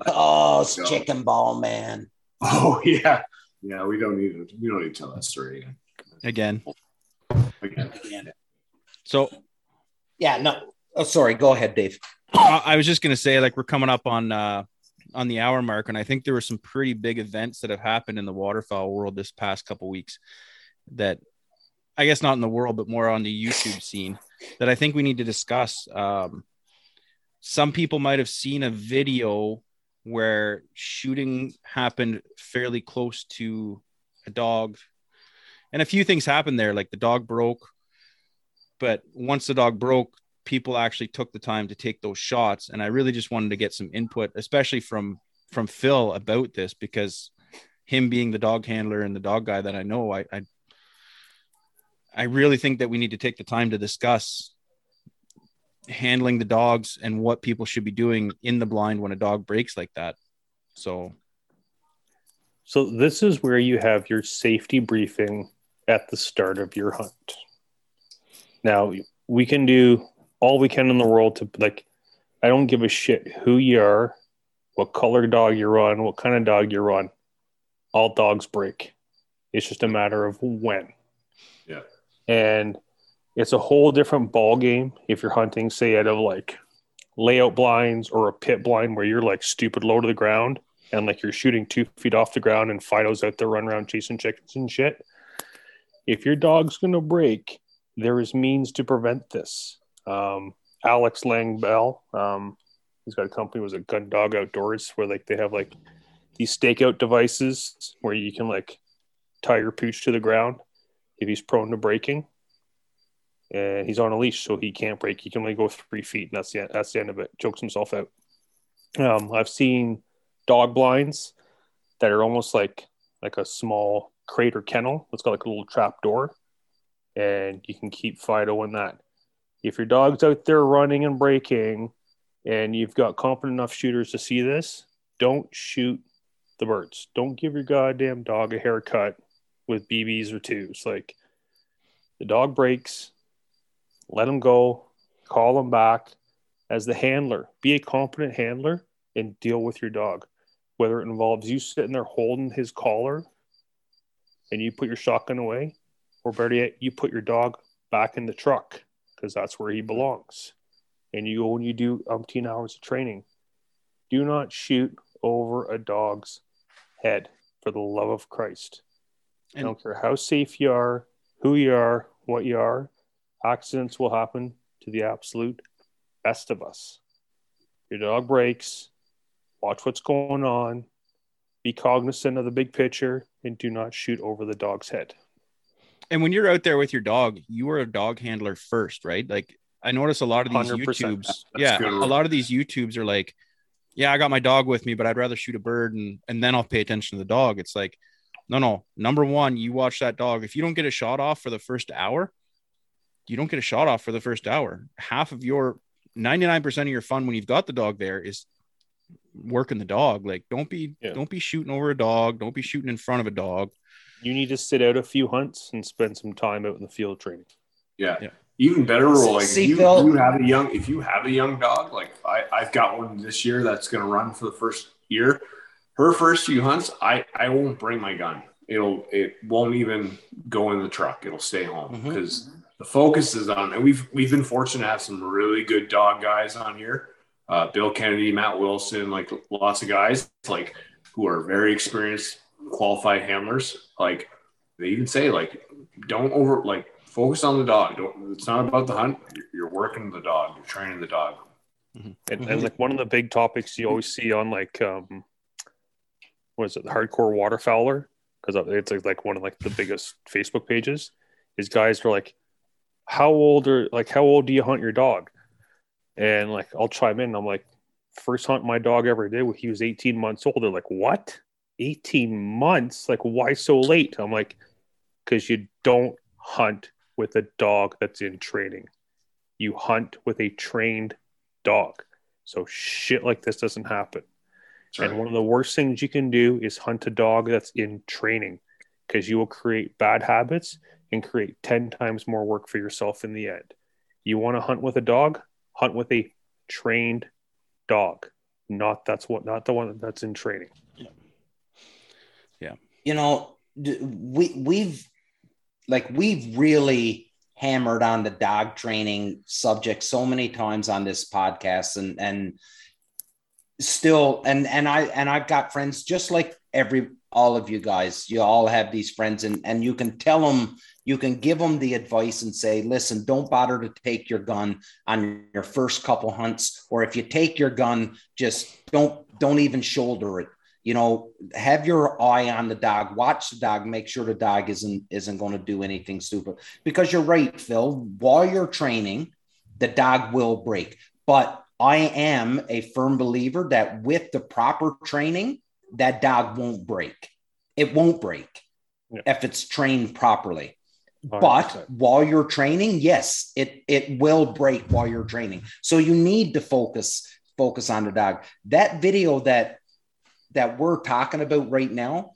Oh, it's chicken ball, man. Oh yeah. Yeah, we don't need to tell that story again. So yeah, no. Oh, sorry. Go ahead, Dave. I was just going to say, like, we're coming up on the hour mark, and I think there were some pretty big events that have happened in the waterfowl world this past couple weeks that, I guess not in the world, but more on the YouTube scene, that I think we need to discuss. Some people might have seen a video where shooting happened fairly close to a dog, and a few things happened there, like the dog broke, but once the dog broke, people actually took the time to take those shots. And I really just wanted to get some input, especially from Phil about this, because him being the dog handler and the dog guy that I know, I really think that we need to take the time to discuss handling the dogs and what people should be doing in the blind when a dog breaks like that. So this is where you have your safety briefing at the start of your hunt. Now we can do all we can in the world to, like, I don't give a shit who you are, what color dog you're on, what kind of dog you're on. All dogs break. It's just a matter of when. Yeah. And it's a whole different ball game if you're hunting, say, out of like layout blinds or a pit blind where you're like stupid low to the ground and like you're shooting 2 feet off the ground and Fido's out there running around chasing chickens and shit. If your dog's going to break, there is means to prevent this. Alex Lang Bell, he's got a company, was a Gun Dog Outdoors, where like they have like these stakeout devices where you can like tie your pooch to the ground if he's prone to breaking, and he's on a leash so he can't break. He can only go 3 feet, and that's the end of it. Chokes himself out. I've seen dog blinds that are almost like a small crate or kennel that's got like a little trap door, and you can keep Fido in that. If your dog's out there running and breaking and you've got competent enough shooters to see this, don't shoot the birds. Don't give your goddamn dog a haircut with BBs or twos. Like, the dog breaks, let him go, call him back. As the handler, be a competent handler and deal with your dog. Whether it involves you sitting there holding his collar and you put your shotgun away, or better yet, you put your dog back in the truck, because that's where he belongs. And you go and you do umpteen hours of training. Do not shoot over a dog's head, for the love of Christ. And I don't care how safe you are, who you are, what you are. Accidents will happen to the absolute best of us. Your dog breaks. Watch what's going on. Be cognizant of the big picture and do not shoot over the dog's head. And when you're out there with your dog, you are a dog handler first, right? Like, I notice a lot of these 100%. YouTubes. That's good. A lot of these YouTubes are like, yeah, I got my dog with me, but I'd rather shoot a bird and then I'll pay attention to the dog. It's like, no. Number one, you watch that dog. If you don't get a shot off for the first hour, 99% of your fun when you've got the dog there is working the dog. Like, don't be shooting over a dog. Don't be shooting in front of a dog. You need to sit out a few hunts and spend some time out in the field training. Yeah. Even better rule. Like, if you have a young dog, like I've got one this year that's going to run for the first year. Her first few hunts, I won't bring my gun. It won't even go in the truck. It'll stay home, because the focus is on. And we've been fortunate to have some really good dog guys on here. Bill Kennedy, Matt Wilson, like lots of guys like who are very experienced, qualified handlers. Like, they even say, like, don't over, like, focus on the dog. It's not about the hunt. You're working the dog, you're training the dog. And like, one of the big topics you always see on, like, what is it, the Hardcore Waterfowler, because it's like one of like the biggest Facebook pages, is guys are like, how old do you hunt your dog? And like, I'll chime in, I'm like, first hunt my dog ever did, he was 18 months old. They're like, what? 18 months? Like, why so late? I'm like, because you don't hunt with a dog that's in training. You hunt with a trained dog. So shit like this doesn't happen. Sure. And one of the worst things you can do is hunt a dog that's in training, because you will create bad habits and create 10 times more work for yourself in the end. You want to hunt with a dog? Hunt with a trained dog, not the one that's in training. Yeah. You know, we've really hammered on the dog training subject so many times on this podcast, and I've got friends just like all of you guys. You all have these friends, and you can tell them, you can give them the advice and say, listen, don't bother to take your gun on your first couple hunts, or if you take your gun, just don't even shoulder it. You know, have your eye on the dog, watch the dog, make sure the dog isn't going to do anything stupid. Because you're right, Phil, while you're training, the dog will break. But I am a firm believer that with the proper training, that dog won't break. It won't break if it's trained properly. 100%. But while you're training, yes, it will break while you're training. So you need to focus on the dog. That video that we're talking about right now,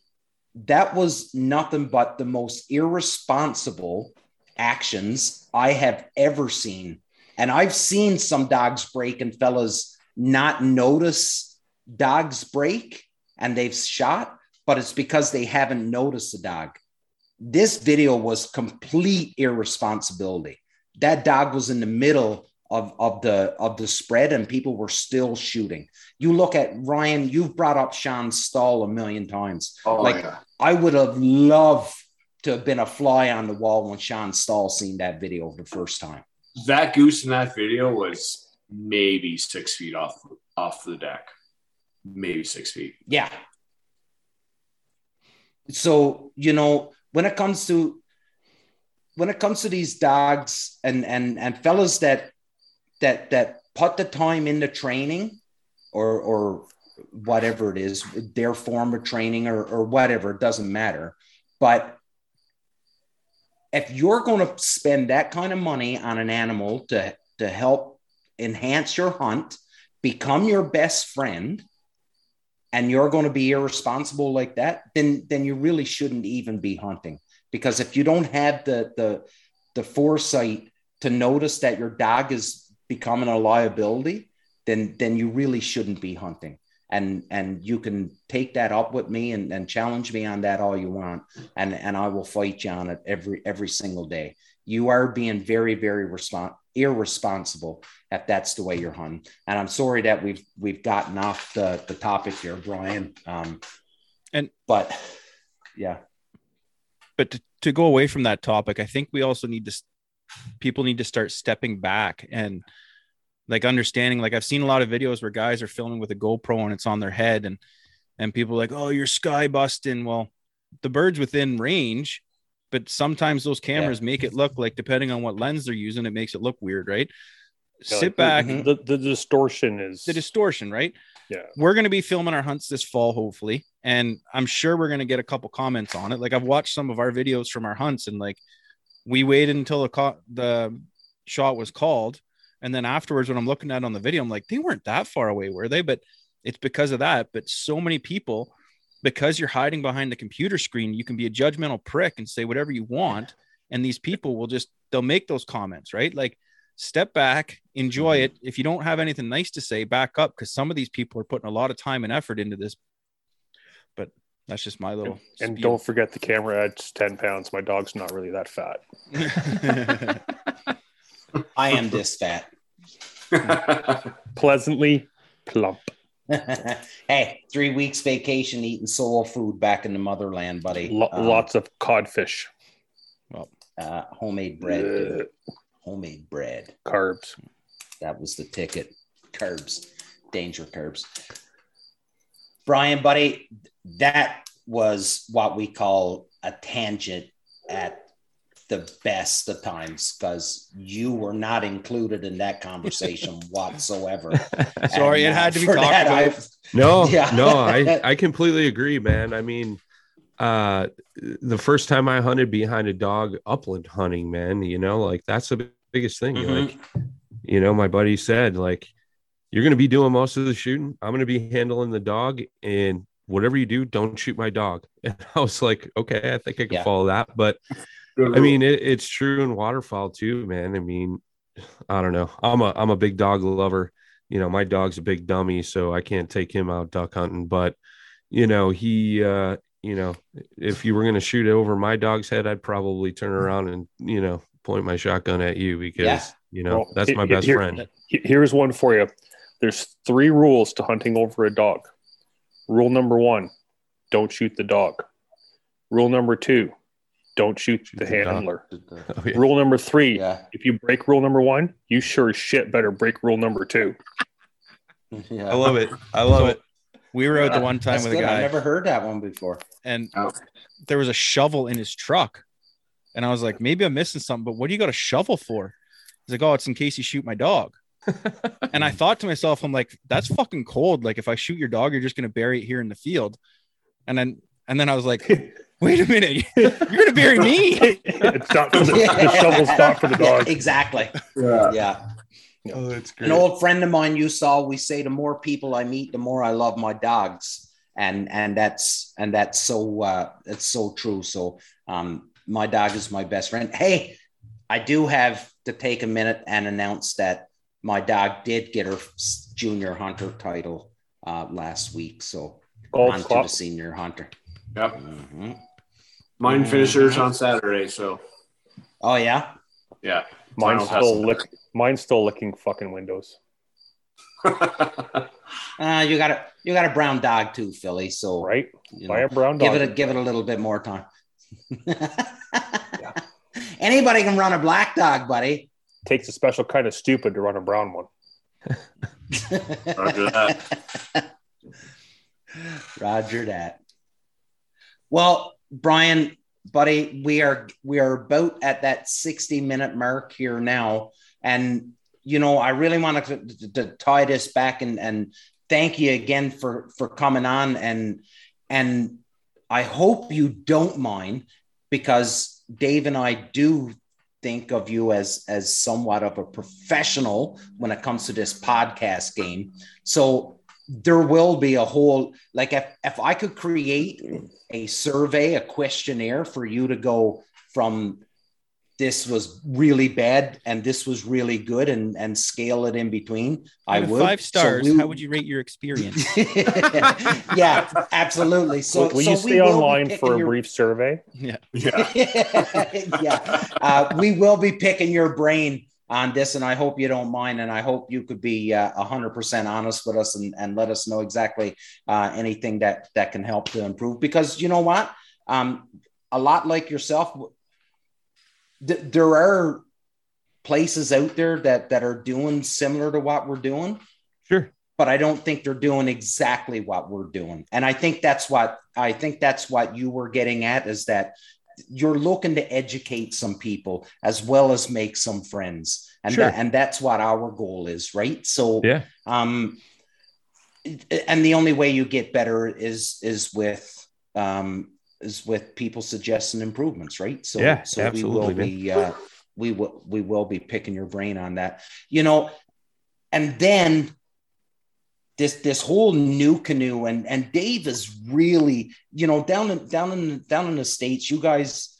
that was nothing but the most irresponsible actions I have ever seen. And I've seen some dogs break and fellas not notice dogs break, and they've shot, but it's because they haven't noticed the dog. This video was complete irresponsibility. That dog was in the middle of the spread, and people were still shooting. You look at Ryan, you've brought up Sean Stahl a million times. Oh, like, I would have loved to have been a fly on the wall when Sean Stahl seen that video the first time. That goose in that video was maybe 6 feet off the deck. Maybe 6 feet. Yeah. So, you know, when it comes to these dogs and fellas that put the time into training or whatever it is, their form of training or whatever, it doesn't matter. But if you're going to spend that kind of money on an animal to help enhance your hunt, become your best friend, and you're going to be irresponsible like that, then you really shouldn't even be hunting. Because if you don't have the foresight to notice that your dog is becoming a liability, then you really shouldn't be hunting. And you can take that up with me and challenge me on that all you want. And I will fight you on it every single day. You are being very, very irresponsible if that's the way you're hunting. And I'm sorry that we've gotten off the topic here, Brian. But to go away from that topic, I think we also people need to start stepping back and like understanding, like I've seen a lot of videos where guys are filming with a GoPro and it's on their head and people are like, oh, you're sky busting. Well, the bird's within range, but sometimes those cameras make it look like, depending on what lens they're using, it makes it look weird, right? Yeah, back. The distortion is... The distortion, right? Yeah. We're going to be filming our hunts this fall, hopefully, and I'm sure we're going to get a couple comments on it. Like, I've watched some of our videos from our hunts, and, like, we waited until the shot was called, and then afterwards, when I'm looking at it on the video, I'm like, they weren't that far away, were they? But it's because of that. But so many people... Because you're hiding behind the computer screen, you can be a judgmental prick and say whatever you want. And these people they'll make those comments, right? Like, step back, enjoy it. If you don't have anything nice to say, back up, because some of these people are putting a lot of time and effort into this. But that's just my little... And don't forget the camera adds 10 pounds. My dog's not really that fat. I am this fat. Pleasantly plump. Hey, 3 weeks vacation eating soul food back in the motherland, buddy. Lots of codfish. Well, homemade bread. Dude. Homemade bread. Carbs. That was the ticket. Carbs. Danger carbs. Brian, buddy, that was what we call a tangent at the best of times, because you were not included in that conversation whatsoever. Sorry, it had to be talked about. I completely agree, man. I mean, the first time I hunted behind a dog upland hunting, man, you know, like that's the biggest thing. Mm-hmm. Like, you know, my buddy said, like, you're going to be doing most of the shooting. I'm going to be handling the dog, and whatever you do, don't shoot my dog. And I was like, okay, I think I can follow that. But I mean, it's true in waterfowl too, man. I mean, I don't know. I'm a big dog lover. You know, my dog's a big dummy, so I can't take him out duck hunting. But, you know, he, you know, if you were going to shoot over my dog's head, I'd probably turn around and, you know, point my shotgun at you because, you know, well, that's my best friend. Here's one for you. There's three rules to hunting over a dog. Rule number one, don't shoot the dog. Rule number two, don't shoot the handler. Rule number three, if you break rule number one, you sure as shit better break rule number two. Yeah. I love it. I love it. We were out the one time with a guy. I've never heard that one before. And there was a shovel in his truck. And I was like, maybe I'm missing something, but what do you got a shovel for? He's like, oh, it's in case you shoot my dog. And I thought to myself, I'm like, that's fucking cold. Like, if I shoot your dog, you're just going to bury it here in the field. And then I was like, wait a minute, you're going to bury me. It's not for the shovel's not for the dog. Exactly. Yeah. Oh, that's great. An old friend of mine, you saw, we say the more people I meet, the more I love my dogs. And that's so, it's so true. So, my dog is my best friend. Hey, I do have to take a minute and announce that my dog did get her junior hunter title last week. So on to the senior hunter. Yep. Mm-hmm. Mine finishers on Saturday. So. Oh, yeah? Yeah. Mine's still licking fucking windows. You got a brown dog too, Philly. So right. Buy a brown dog. Give it a little bit more time. Yeah. Anybody can run a black dog, buddy. Takes a special kind of stupid to run a brown one. Roger that. Roger that. Well, Brian, buddy, we are about at that 60-minute mark here now, and you know I really want to tie this back and thank you again for coming on and. I hope you don't mind because Dave and I do think of you as somewhat of a professional when it comes to this podcast game. So there will be a whole, like if I could create a survey, a questionnaire for you to go from this was really bad and this was really good and scale it in between. I would 5 stars. So how would you rate your experience? Yeah, absolutely. So will you stay online for a brief survey? Yeah. Yeah. We will be picking your brain on this and I hope you don't mind. And I hope you could be 100% honest with us and let us know exactly anything that can help to improve, because you know what, a lot like yourself, there are places out there that are doing similar to what we're doing. Sure. But I don't think they're doing exactly what we're doing. And I think that's what you were getting at, is that you're looking to educate some people as well as make some friends. And sure. And that's what our goal is. Right. So, yeah. And the only way you get better is with people suggesting improvements, right? So, yeah, so absolutely. We will be picking your brain on that, you know. And then this whole NuCanoe and Dave is really, you know, down in the States, you guys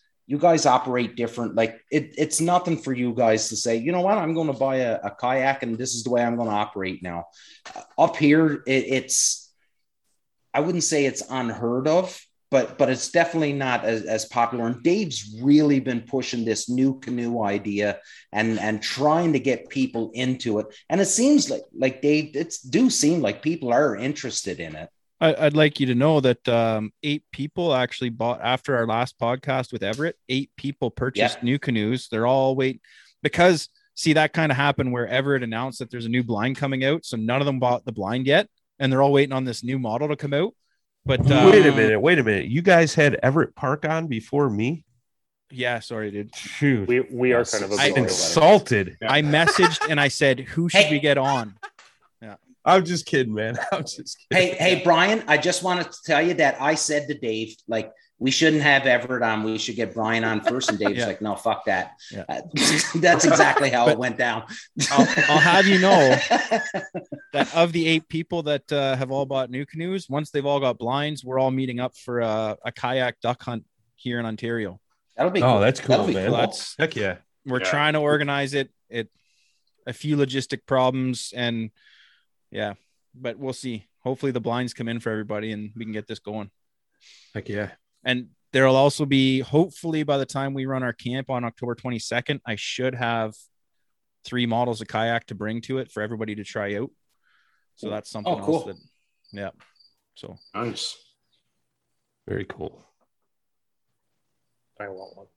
operate different. Like it's nothing for you guys to say, you know what, I'm going to buy a kayak and this is the way I'm going to operate now. Up here, it's, I wouldn't say it's unheard of, but it's definitely not as popular. And Dave's really been pushing this NuCanoe idea and trying to get people into it. And it seems like Dave, it do seem like people are interested in it. I'd like you to know that 8 people actually bought, after our last podcast with Everett, 8 people purchased NuCanoes. They're all waiting because that kind of happened where Everett announced that there's a new blind coming out. So none of them bought the blind yet. And they're all waiting on this new model to come out. But wait a minute. You guys had Everett Park on before me? Yeah, sorry, dude. Shoot. We are kind of insulted. I messaged and I said, who should we get on? Yeah. I'm just kidding, man. Hey, Brian, I just wanted to tell you that I said to Dave, like, we shouldn't have Everett on. We should get Brian on first. And Dave's like, no, fuck that. Yeah. That's exactly how it went down. I'll have you know that of the 8 people that have all bought NuCanoes, once they've all got blinds, we're all meeting up for a kayak duck hunt here in Ontario. That'll be cool. That's cool, man. Cool. That's, heck yeah. We're trying to organize it. It a few logistic problems and but we'll see. Hopefully the blinds come in for everybody and we can get this going. Heck yeah. And there'll also be, hopefully by the time we run our camp on October 22nd, I should have 3 models of kayak to bring to it for everybody to try out. So that's something else that, so nice. Very cool. I want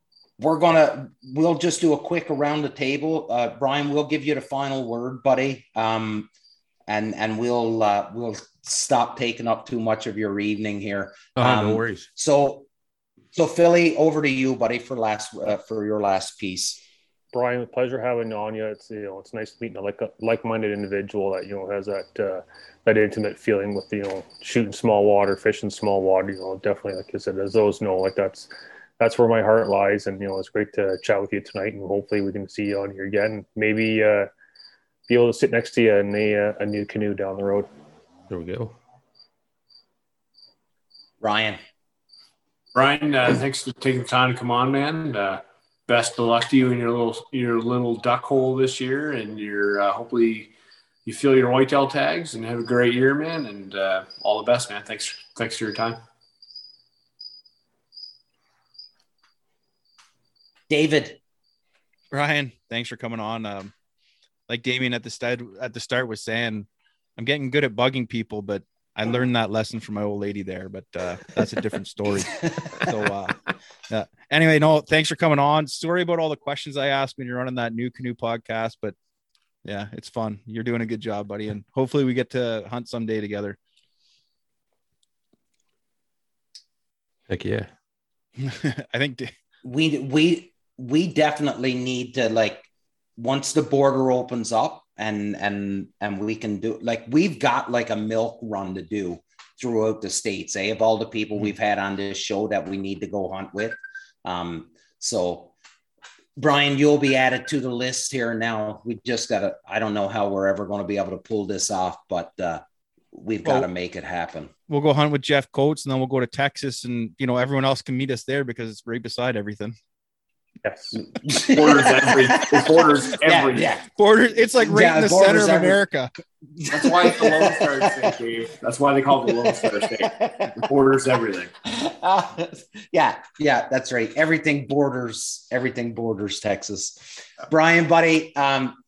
one. We'll just do a quick around the table. Brian, we'll give you the final word, buddy. And we'll stop taking up too much of your evening here. No worries. So Philly, over to you, buddy, for your last piece. Brian, with pleasure having on you. It's it's nice meeting a like-minded individual that has that intimate feeling with shooting small water, fishing small water. Definitely, like you said, as those know, like that's where my heart lies. And it's great to chat with you tonight, and hopefully we can see you on here again. Maybe be able to sit next to you in a new canoe down the road. There we go. Brian, thanks for taking the time to come on, man. Best of luck to you in your little duck hole this year, and your hopefully you fill your whitetail tags and have a great year, man. And all the best, man. Thanks for your time, David. Brian, thanks for coming on. Like Damien at the start was saying, I'm getting good at bugging people, but I learned that lesson from my old lady there, but that's a different story. So anyway, thanks for coming on. Sorry about all the questions I asked when you're running that NuCanoe podcast, but yeah, it's fun. You're doing a good job, buddy. And hopefully we get to hunt someday together. Heck yeah. I think we definitely need to, like, once the border opens up and we can do, like, we've got like a milk run to do throughout the states, of all the people we've had on this show that we need to go hunt with. So Brian, you'll be added to the list here now. We just gotta, I don't know how we're ever going to be able to pull this off, but we've got to make it happen. We'll go hunt with Jeff Coats, and then we'll go to Texas, and everyone else can meet us there because it's right beside everything. Yes. Borders every borders. It's like right in the center of America. That's why it's the Lone Star State, Dave. That's why they call it the Lone Star State. It borders everything. Yeah, that's right. Everything borders Texas. Brian, buddy,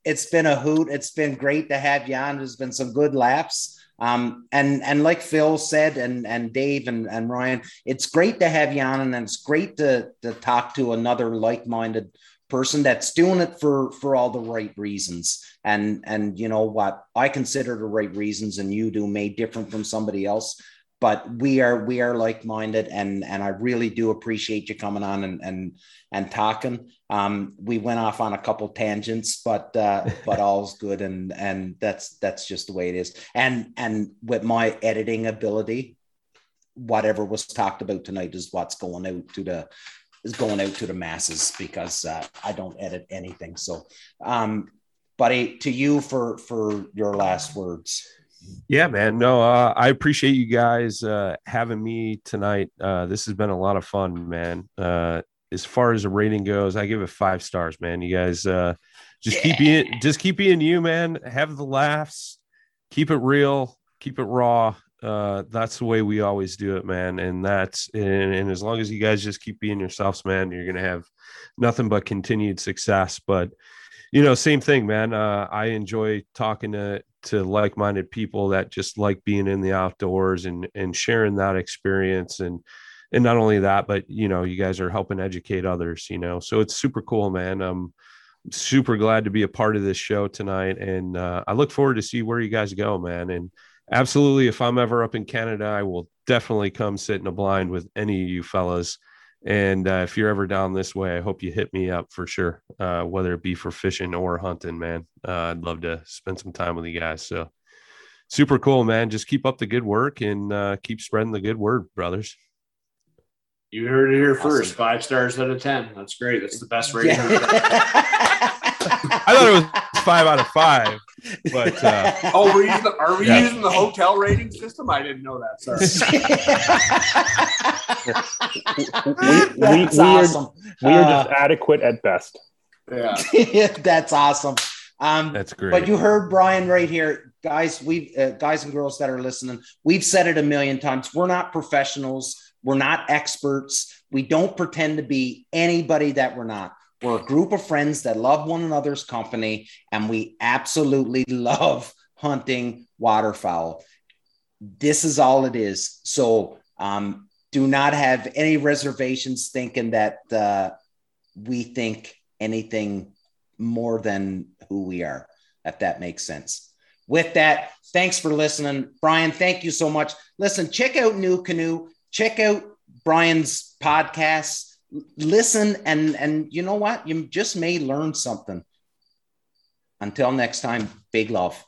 it's been a hoot. It's been great to have you on. There's been some good laps. And like Phil said, and Dave and Ryan, it's great to have you on, and it's great to talk to another like-minded person that's doing it for all the right reasons. And what I consider the right reasons and you do may differ from somebody else, but we are like-minded, and I really do appreciate you coming on and talking. We went off on a couple tangents, but all's good. And that's just the way it is. And with my editing ability, whatever was talked about tonight is what's going out to the masses, because I don't edit anything. So, buddy, to you for your last words. Yeah, man. No, I appreciate you guys having me tonight. This has been a lot of fun, man. As far as the rating goes, I give it 5 stars, man. You guys keep being you, man. Have the laughs, keep it real, keep it raw. That's the way we always do it, man. And and as long as you guys just keep being yourselves, man, you're gonna have nothing but continued success. But same thing, man. I enjoy talking to like-minded people that just like being in the outdoors and sharing that experience. And not only that, but, you guys are helping educate others, so it's super cool, man. I'm super glad to be a part of this show tonight. And I look forward to see where you guys go, man. And absolutely, if I'm ever up in Canada, I will definitely come sit in a blind with any of you fellas. And if you're ever down this way, I hope you hit me up for sure, whether it be for fishing or hunting, man. I'd love to spend some time with you guys. So super cool, man. Just keep up the good work and keep spreading the good word, brothers. You heard it here first. 5 stars out of 10. That's great. That's the best rating. I thought it was 5 out of 5. But oh, we're using using the hotel rating system? I didn't know that. Sorry. That's awesome. We are just adequate at best. Yeah, that's awesome. That's great. But you heard Brian right here, guys. We guys and girls that are listening, we've said it a million times. We're not professionals. We're not experts. We don't pretend to be anybody that we're not. We're a group of friends that love one another's company, and we absolutely love hunting waterfowl. This is all it is. So do not have any reservations thinking that we think anything more than who we are, if that makes sense. With that, thanks for listening. Brian, thank you so much. Listen, check out NuCanoe. Check out Brian's podcast. Listen, and you know what? You just may learn something. Until next time, big love.